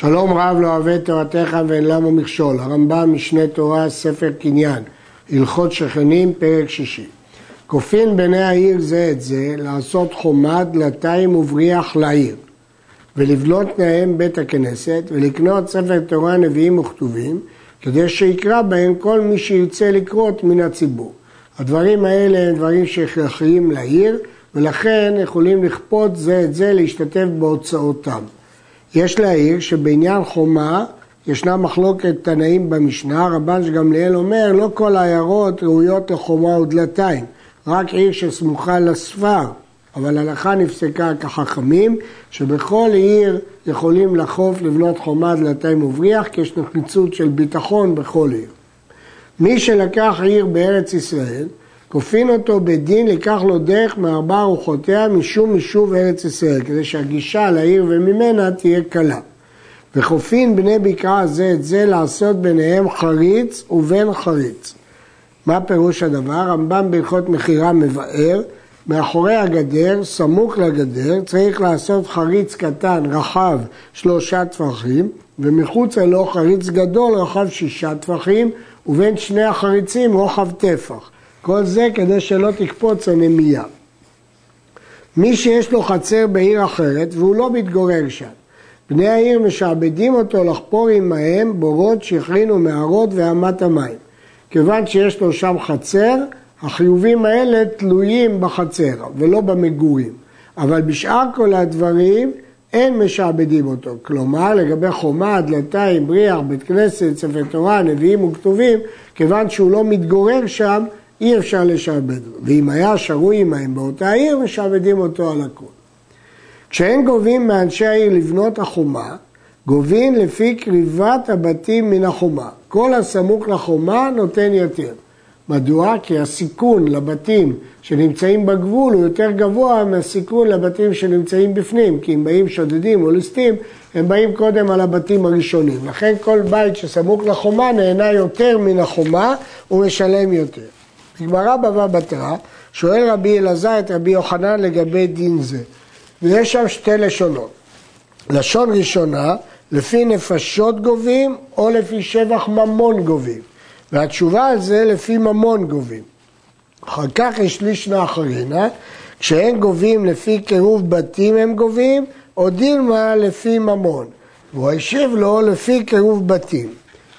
שלום רב לא אוהב תורתך ואין למה מכשול. הרמב"ם משנה תורה ספר קניין, הלכות שכנים פרק 6. כופין בני העיר זה את זה לעשות חומה, דלתיים ובריח לעיר, ולבנות להם בית הכנסת, ולקנות ספר תורה נביאים וכתובים, כדי שיקרא בהם כל מי שירצה לקרות מן הציבור. הדברים האלה הם דברים שהכרחיים לעיר, ולכן יכולים לכפות זה את זה להשתתף בהוצאותם. יש להעיר שבעניין חומה ישנה מחלוקת תנאים במשנה. רבן שגמליאל אומר, לא כל העיירות ראויות לחומה ודלתיים, רק עיר שסמוכה לספר. אבל הלכה נפסקה כחכמים, שבכל עיר יכולים לחוף לבנות חומה דלתיים ובריח, כי יש נחיצות של ביטחון בכל עיר. מי שלקח עיר בארץ ישראל, כופין אותו בדין לקח לו דרך מארבע רוחותיה משום יישוב ארץ ישראל, כדי שהגישה לעיר וממנה תהיה קלה. וכופין בני בקעה זה את זה לעשות ביניהם חריץ ובין חריץ. מה פירוש הדבר? הרמב"ם בהלכות מכירה מבאר, מאחורי הגדר, סמוך לגדר, צריך לעשות חריץ קטן רחב 3 טפחים, ומחוצה לו חריץ גדול רחב 6 טפחים, ובין שני החריצים רוחב טפח. כל זה כדי שלא תקפוץ הנמייה. מי שיש לו חצר בעיר אחרת והוא לא מתגורר שם, בני העיר משעבדים אותו לחפור עמהם בורות שהכרינו מערות ואמת המים. כיוון שיש לו שם חצר, החיובים האלה תלויים בחצר ולא במגורים. אבל בשאר כל הדברים אין משעבדים אותו. כלומר, לגבי חומה, דלתיים, בריח, בית כנסת, ספר תורה, נביאים וכתובים, כיוון שהוא לא מתגורר שם, אי אפשר לשעבד. ואם היה שרוי עמהם באותה עיר, משעבדים אותו על הכל. כשהם גובים מאנשי העיר לבנות החומה, גובים לפי קריבת הבתים מן החומה. כל הסמוך לחומה נותן יותר. מדוע? כי הסיכון לבתים שנמצאים בגבול הוא יותר גבוה מהסיכון לבתים שנמצאים בפנים, כי אם באים שודדים או ליסטים, הם באים קודם על הבתים הראשונים. לכן כל בית שסמוך לחומה נהנה יותר מן החומה ומשלם יותר. בגמרא בבא בתרא שואל רבי אלעזר את רבי יוחנן לגבי דין זה. ויש שם שתי לשונות. לשון ראשונה, לפי נפשות גובים או לפי שבח ממון גובים. והתשובה על זה לפי ממון גובים. אחר כך השלישנה אחרינה, כשהם גובים לפי קירוב בתים הם גובים, או דילמה לפי ממון. והוא השיב לו לפי קירוב בתים.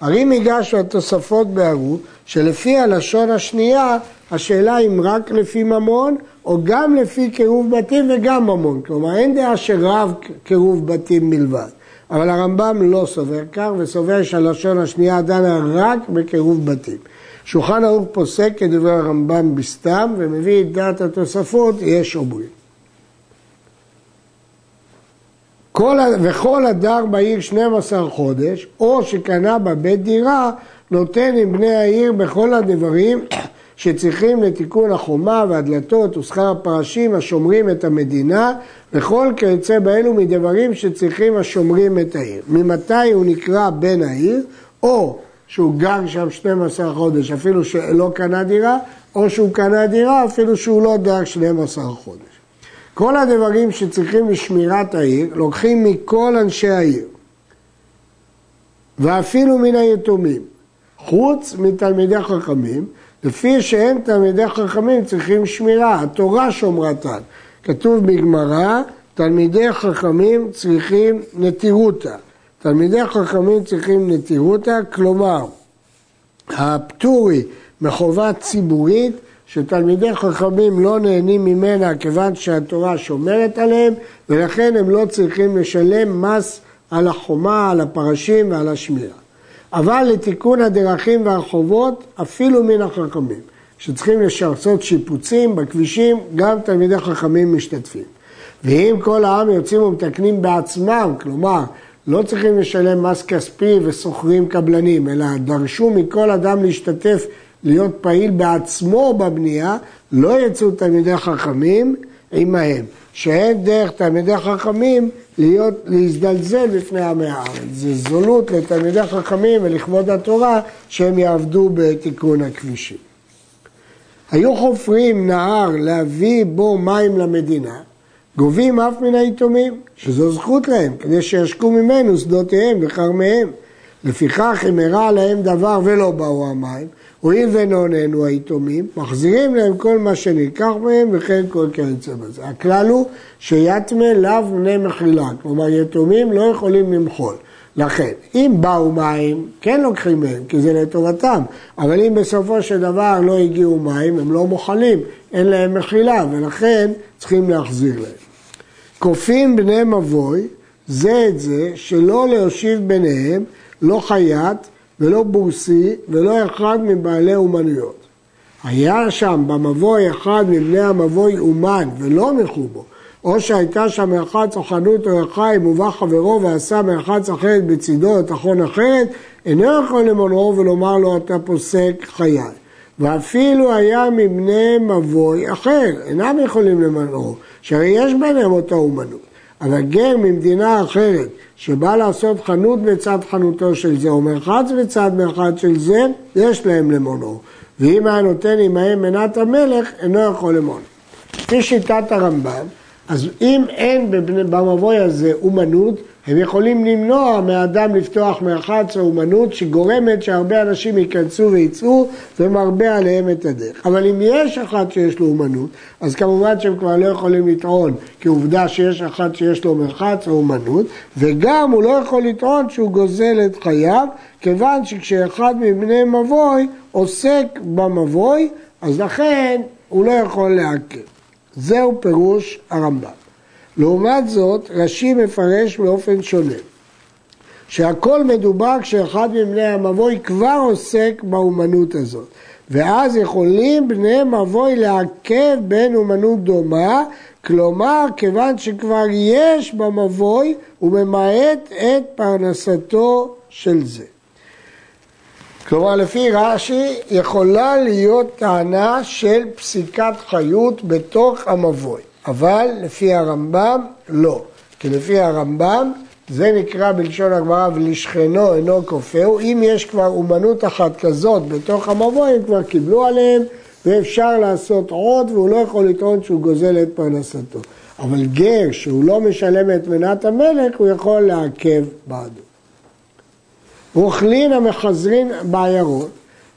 הרי ניגשו התוספות בערו, שלפי הלשון השנייה, השאלה אם רק לפי ממון, או גם לפי קירוב בתים וגם ממון. כלומר, אין דעה שרב קירוב בתים מלבד. אבל הרמב"ם לא סובר כך, וסובר שהלשון השנייה דנה רק בקירוב בתים. שולחן ערוך פוסק כדבר הרמב"ם בסתם, ומביא את דעת התוספות, יש אומרים. וכל אדר בעיר 12 חודש, או שקנה בבית דירה, נותן עם בני העיר בכל הדברים שצריכים לתיקון החומה והדלתות ושכר הפרשים השומרים את המדינה, וכל כיוצא באלו מדברים שצריכים השומרים את העיר. ממתי הוא נקרא בן העיר? או שהוא גר שם 12 חודש אפילו שלא קנה דירה, או שהוא קנה דירה אפילו שהוא לא גר 12 חודש. כל הדברים שצריכים לשמירת העיר לוקחים מכל אנשי העיר, ואפילו מן היתומים, חוץ מתלמידי חכמים, לפי שהם תלמידי חכמים צריכים שמירה, התורה שומרתן. כתוב בגמרא, תלמידי חכמים צריכים נתירותה. תלמידי חכמים צריכים נתירותה, כלומר, הפטורי מחובה ציבורית, שתלמידי חכמים לא נהנים ממנה כיוון שהתורה שומרת עליהם, ולכן הם לא צריכים לשלם מס על החומה, על הפרשים ועל השמירה. אבל לתיקון הדרכים והרחובות אפילו מן החכמים, שצריכים לשרצות שיפוצים בכבישים, גם תלמידי חכמים משתתפים. ואם כל העם יוצאים ומתקנים בעצמם, כלומר, לא צריכים לשלם מס כספי וסוחרים קבלנים, אלא דרשו מכל אדם להשתתף להיות פעיל בעצמו בבנייה, לא יצאו תלמידי חכמים עמהם, שאין דרך תלמידי חכמים להזדלזל בפני עמי הארץ. זה זולות לתלמידי חכמים ולכבוד התורה שהם יעבדו בתיקון הכבישים. היו חופרים נהר להביא בו מים למדינה, גובים אף מן היתומים, שזו זכות להם, כדי שישקו ממנו שדותיהם וחרמיהם. לפיכך אם הרע להם דבר ולא באו המים, הואיל ונענו היתומים, מחזירים להם כל מה שנלקח מהם וכן כל כיוצא בזה. הכלל הוא שיתמה לאו בני מחילה, כלומר יתומים לא יכולים למחול. לכן, אם באו מים, כן לוקחים מהם, כי זה לטובתם, אבל אם בסופו של דבר לא הגיעו מים, הם לא מוחלים, אין להם מחילה, ולכן צריכים להחזיר להם. כופים בני מבוי, זה את זה, שלא להושיב ביניהם, לא חיית ולא בורסי ולא אחד מבעלי אומנויות. היה שם במבוי אחד מבני המבוי אומן ולא מיכו בו, או שהייתה שם מרחץ או חנות או יחי, אם הובא חברו ועשה מרחץ אחרת בצדו או תחון אחרת, אינו יכול למנעו ולומר לו אתה פוסק חייל. ואפילו היה מבני מבוי אחר, אינם יכולים למנעו, שהרי יש ביניהם אותה אומנות. אבל גר ממדינה אחרת שבא לעשות חנות בצד חנותו של זה או מרחץ בצד מרחץ של זה, יש להם למונעו. ואם היה נותן עמהם מנת המלך, אינו יכול למונעו. לפי שיטת הרמב"ן, אז אם אין במבוי הזה אומנות, הם יכולים למנוע מאדם לפתוח מרחץ האומנות שגורמת שהרבה אנשים ייכנסו וייצאו ומרבה עליהם את הדרך. אבל אם יש אחת שיש לו אומנות, אז כמובן שהם כבר לא יכולים לטעון כעובדה שיש אחת שיש לו מרחץ האומנות, וגם הוא לא יכול לטעון שהוא גוזל את חייו, כיוון שכשאחד מבני מבוי עוסק במבוי, אז לכן הוא לא יכול לעקב. זהו פירוש הרמב"ם. לעומת זאת, רש"י מפרש באופן שונה, שהכל מדובר כשאחד מבני המבוי כבר עוסק באומנות הזאת, ואז יכולים בני מבוי לעכב בין אומנות דומה, כלומר, כיוון שכבר יש במבוי, הוא ממעט את פרנסתו של זה. כלומר, לפי רש"י, יכולה להיות טענה של פסיקת חיות בתוך המבוי, אבל לפי הרמב"ם לא, כי לפי הרמב"ם זה נקרא בלשון הגמרא ולשכנו אינו כופהו. אם יש כבר אומנות אחת כזאת בתוך המבוי, הם כבר קיבלו עליהם ואפשר לעשות עוד, והוא לא יכול לטעון שהוא גוזל את פרנסתו. אבל גר שהוא לא משלם את מנת המלך, הוא יכול לעכב בעדו. רוכלין המחזרין בעיירות,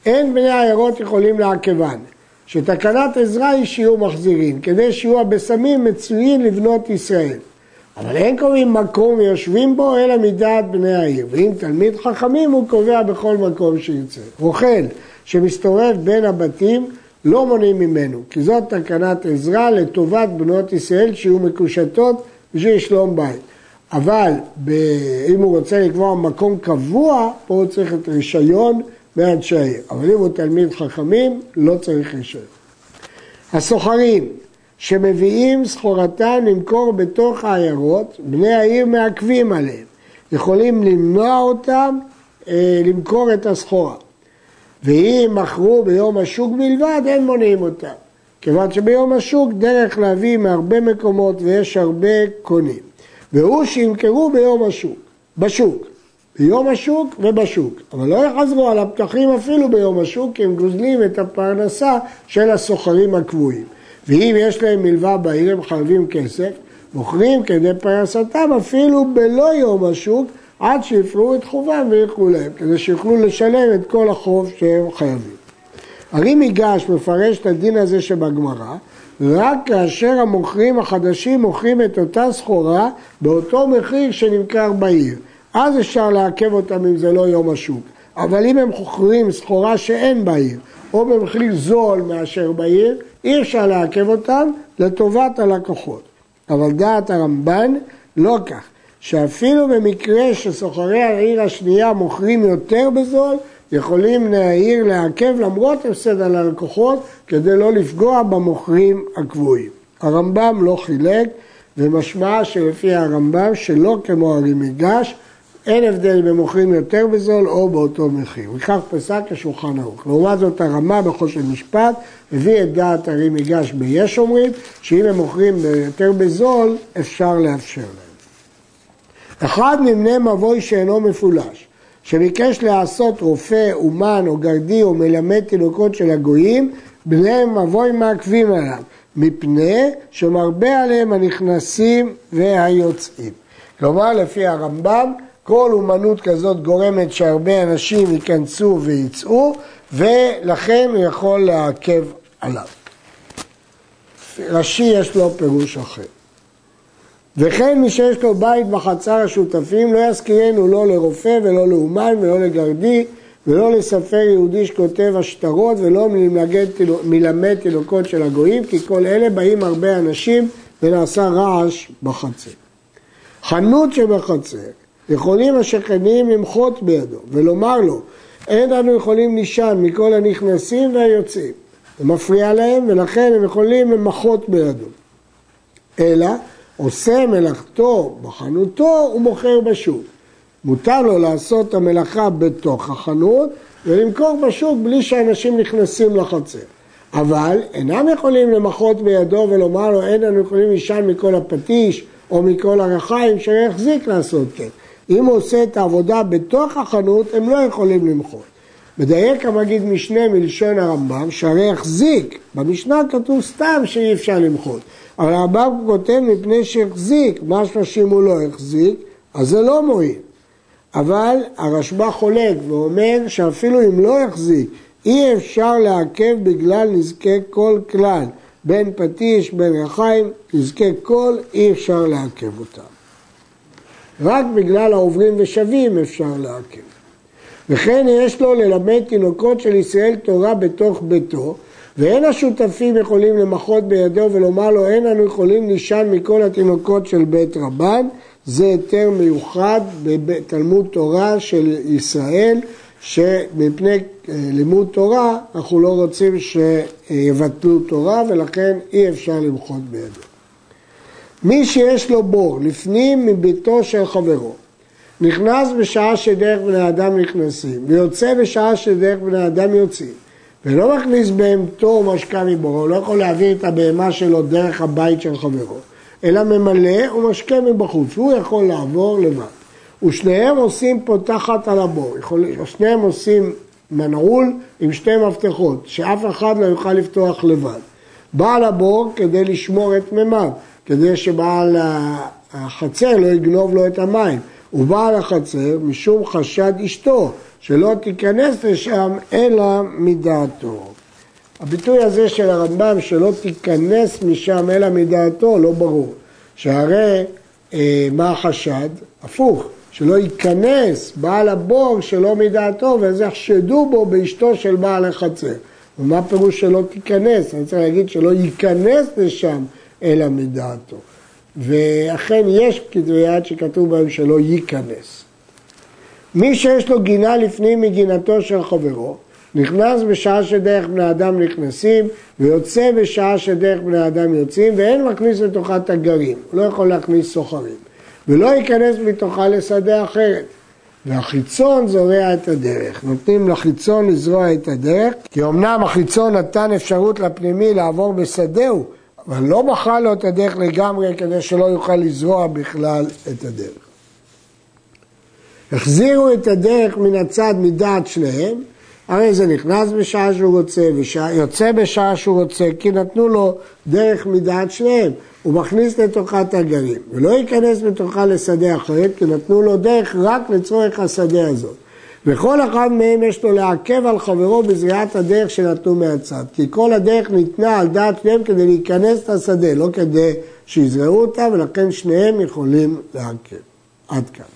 אין בני העיירות יכולים לעכבן, שתקנת עזרא היא שיהיו מחזירים, כדי שיהיו הבשמים מצויים לבנות ישראל. אבל אין קובעים מקום ויושבים בו, אלא מדעת בני העיר, ואם תלמיד חכמים הוא קובע בכל מקום שירצה. רוכל שמסתובב בין הבתים לא מונעים ממנו, כי זאת תקנת עזרא לטובת בנות ישראל שיהיו מקושטות בשביל שלום בית. אבל אם הוא רוצה לקבוע מקום קבוע, פה הוא צריך את רישיון מאנשי העיר. אבל אם הוא תלמיד חכמים, לא צריך רישיון. הסוחרים שמביאים סחורתם למכור בתוך העיירות, בני העיר מעכבים עליהם. יכולים למנוע אותם למכור את הסחורה. ואם מכרו ביום השוק בלבד, אין מונעים אותם. כיוון שביום השוק דרך להביא מהרבה מקומות ויש הרבה קונים. והוא שימכרו ביום השוק, בשוק, ביום השוק ובשוק, אבל לא יחזרו על הפתחים אפילו ביום השוק, כי הם גוזלים את הפרנסה של הסוחרים הקבועים. ואם יש להם מלווה בעיר, הם חייבים כסף, מוכרים כדי פרנסתם אפילו בלא יום השוק, עד שיפרו את חובם וילכו להם, כדי שיוכלו לשלם את כל החוב שהם חייבים. הרי מיגש מפרש את הדין הזה שבגמרא, רק כאשר המוכרים החדשים מוכרים את אותה סחורה באותו מחיר שנמכר בעיר, אז אפשר לעכב אותם אם זה לא יום השוק. אבל אם הם חוכרים סחורה שאין בעיר, או במחיר זול מאשר בעיר, אי אפשר לעכב אותם לטובת הלקוחות. אבל דעת הרמב"ן לא כך, שאפילו במקרה שסוחרי העיר השנייה מוכרים יותר בזול, יכולים להעיר לעכב למרות הפסד על הלקוחות, כדי לא לפגוע במוכרים הקבועים. הרמב"ם לא חילק, ומשמע שלפי הרמב"ם שלא כמו הרי מיגש, אין הבדל במוכרים יותר בזול או באותו מחיר. וכך פסק השולחן ערוך. לעומת זאת הרמה בחושן משפט הביא את דעת הרי מיגש ביש אומרים, שאם הם מוכרים יותר בזול אפשר לאפשר להם. אחד מבני מבוי שאינו מפולש, שביקש לעשות רופא, אומן או גרדי או מלמד תינוקות של הגויים, בני מבוי מעכבים עליו, מפני שמרבה עליהם הנכנסים והיוצאים. כלומר, לפי הרמב"ם, כל אומנות כזאת גורמת שהרבה אנשים ייכנסו ויצאו, ולכן הוא יכול לעכב עליו. רש"י יש לו פירוש אחר. וכן מי שיש לו בית בחצר השותפים לא יזכירנו לא לרופא ולא לאומן ולא לגרדי ולא לספר יהודי שכותב השטרות ולא מלמד תינוקות של הגויים, כי כל אלה באים הרבה אנשים ונעשה רעש בחצר. חנות שבחצר יכולים השכנים למחות בידו ולומר לו אין אנו יכולים לשם מכל הנכנסים והיוצאים. זה מפריע להם ולכן הם יכולים למחות בידו. אלא עושה מלאכתו בחנותו ומוכר בשוק. מותר לו לעשות את המלאכה בתוך החנות ולמכור בשוק בלי שאנשים נכנסים לחצר. אבל אינם יכולים למחות בידו ולומר לו אין אנו יכולים לשם מכל הפטיש או מכל הרחיים שיחזיק לעשות כן. אם הוא עושה את העבודה בתוך החנות הם לא יכולים למחות. מדייק המגיד משנה מלשון הרמב"ם שהרי החזיק. במשנה כתוב סתם שאי אפשר למחות. אבל הרמב"ם כותב מפני שהחזיק, משהו שאם הוא לא החזיק, אז זה לא מועיל. אבל הרשב"א חולק ואומר שאפילו אם לא החזיק, אי אפשר לעכב בגלל נזקי כל כלל. בין פטיש, בין רחיים, נזקי כל, אי אפשר לעכב אותם. רק בגלל העוברים ושבים אפשר לעכב. וכן יש לו ללמד תינוקות של ישראל תורה בתוך ביתו, ואין השותפים יכולים למחות בידו ולומר לו, אין אנו יכולים לשם מכל התינוקות של בית רבן, זה היתר מיוחד בתלמוד תורה של ישראל, שמפני לימוד תורה אנחנו לא רוצים שיבטלו תורה ולכן אי אפשר למחות בידו. מי שיש לו בור לפנים מביתו של חברו, נכנס בשעה שדרך בני האדם נכנסים ויוצא בשעה שדרך בני האדם יוצאים, ולא מכניס בהמתו או משקה מבורו, לא יכול להביא את הבהמה שלו דרך הבית של חברו, אלא ממלא ומשקה מבחוץ, הוא יכול לעבור לבד. ושניהם עושים פותחת על הבור, שניהם עושים מנעול עם שתי מפתחות, שאף אחד לא יוכל לפתוח לבד. בעל הבור כדי לשמור את ממיו, כדי שבעל החצר לא יגנוב לו את המים, ובעל החצר משום חשד אשתו, שלא תיכנס לשם אלא מדעתו. הביטוי הזה של הרמב"ם שלא תיכנס משם אלא מדעתו לא ברור. שהרי מה החשד? הפוך, שלא ייכנס בעל הבור שלא מדעתו ואז יחשדו בו באשתו של בעל החצר. ומה פירוש שלא תיכנס? אני צריך להגיד שלא ייכנס לשם אלא מדעתו. ואכן יש כתבי יד שכתוב בהם שלא ייכנס. מי שיש לו גינה לפנים מגינתו של חברו, נכנס בשעה שדרך בני אדם נכנסים, ויוצא בשעה שדרך בני אדם יוצאים, ואין מכניס לתוכה תגרים, הוא לא יכול להכניס סוחרים, ולא ייכנס מתוכה לשדה אחרת. והחיצון זורע את הדרך, נותנים לחיצון לזרוע את הדרך, כי אמנם החיצון נתן אפשרות לפנימי לעבור בשדהו, אבל לא מחל לו את הדרך לגמרי כדי שלא יוכל לזרוע בכלל את הדרך. החזירו את הדרך מן הצד מדעת שניהם, הרי זה נכנס בשעה שהוא רוצה ויוצא בשעה שהוא רוצה, כי נתנו לו דרך מדעת שניהם, הוא מכניס לתוכה תגרים, ולא ייכנס בתוכה לשדה אחרת, כי נתנו לו דרך רק לצורך השדה הזאת. וכל אחד מהם יש לו לעכב על חברו בזריעת הדרך שנתנו מהצד, כי כל הדרך ניתנה על דעת שניהם כדי להיכנס לשדה, לא כדי שיזרעו אותה, ולכן שניהם יכולים לעכב. עד כאן.